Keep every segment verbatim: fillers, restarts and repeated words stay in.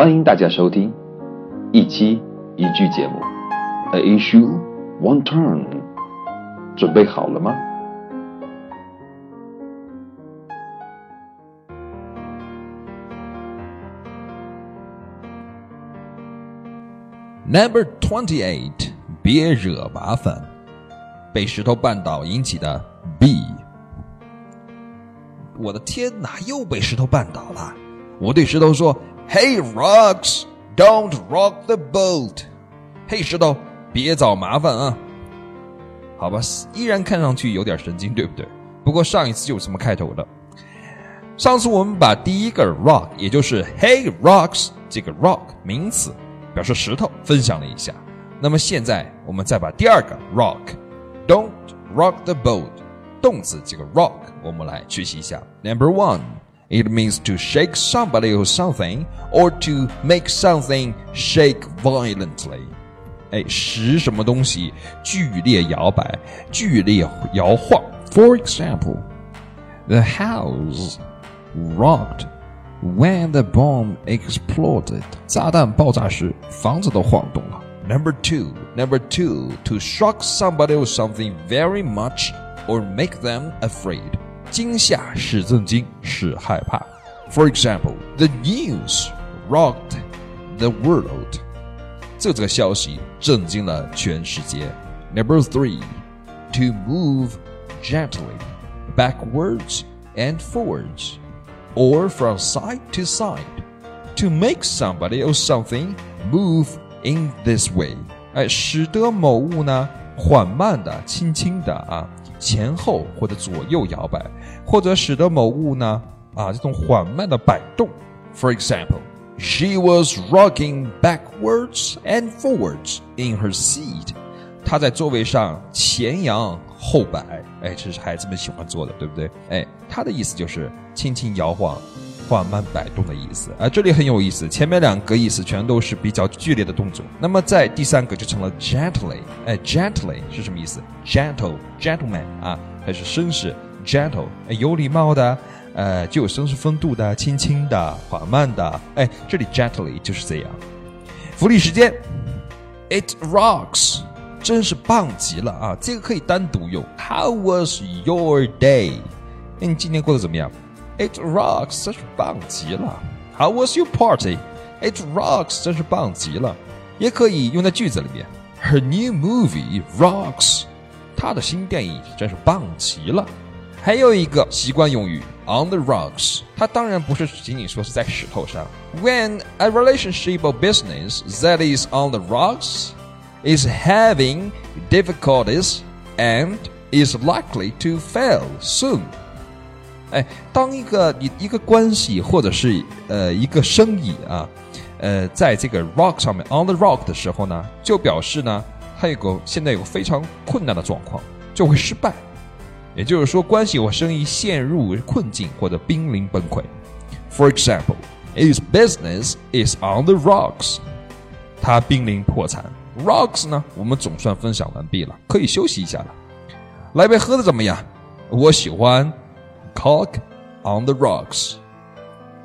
欢迎大家收听一期一句节目 A issue one turn， 准备好了吗？Number twenty-eight， 别惹麻烦。被石头绊倒引起的 B。 我的天哪，又被石头绊倒了！我对石头说 ：“Hey rocks, don't rock the boat。”嘿，石头，别找麻烦啊！好吧，依然看上去有点神经，对不对？不过上一次就是这么开头的。上次我们把第一个 rock， 也就是 Hey rocks 这个 rock 名词，表示石头分享了一下。那么现在我们再把第二个 rock， Don't rock the boat， 动词这个 rock 我们来学习一下。 Number one， It means to shake somebody or something or to make something shake violently。 哎，使什么东西剧烈摇摆，剧烈摇晃。 For example， The house rocked when the bomb exploded， 炸弹爆炸时房子都晃动了。Number two, number two, to shock somebody or something very much or make them afraid. 惊吓使震惊使害怕。For example, the news rocked the world. 这则消息震惊了全世界。Number three, to move gently, backwards and forwards.Or from side to side, to make somebody or something move in this way. 哎，使得某物呢缓慢的、轻轻的啊，前后或者左右摇摆，或者使得某物呢啊这种缓慢的摆动。For example, she was rocking backwards and forwards in her seat. 她在座位上前仰后摆。哎，这是孩子们喜欢做的，对不对？哎，它的意思就是轻轻摇晃，缓慢摆动的意思。啊，这里很有意思，前面两个意思全都是比较剧烈的动作。那么在第三个就成了 gently。哎 ，gently 是什么意思 ？gentle gentleman 啊，还是绅士 ？gentle、哎、有礼貌的，呃，具有绅士风度的，轻轻的，缓慢的。哎，这里 gently 就是这样。福利时间 ，It rocks。真是棒极了啊！这个可以单独用。How was your day？ 那你今天过得怎么样 ？It rocks， 真是棒极了。How was your party？ It rocks， 真是棒极了。也可以用在句子里面。Her new movie rocks。她的新电影真是棒极了。还有一个习惯用语 on the rocks， 它当然不是仅仅说是在石头上。When a relationship or business that is on the rocks。Is having difficulties and is likely to fail soon. 哎，当一个一个关系或者是呃一个生意啊，呃，在这个 rock 上面 on the rock 的时候呢，就表示呢，它有个现在有个非常困难的状况，就会失败。也就是说，关系或生意陷入困境或者濒临崩溃。For example, his business is on the rocks. 他濒临破产。Rocks 呢我们总算分享完毕了，可以休息一下了。来杯喝的怎么样？我喜欢 Coke on the rocks，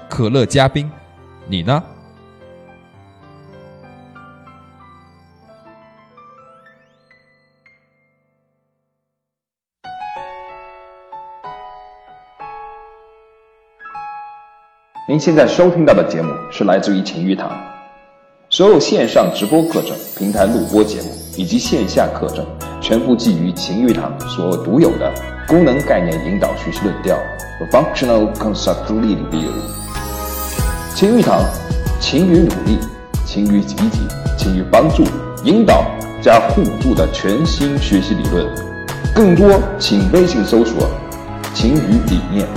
可乐加冰，你呢？ 您现在收听到的节目是来自于情玉堂，所有线上直播课程、平台录播节目以及线下课程，全部基于情玉堂所独有的功能概念引导学习论调 （Functional Conceptual Review）。情玉堂，勤于努力，勤于积极，勤于帮助、引导加互助的全新学习理论。更多，请微信搜索“情玉理念”。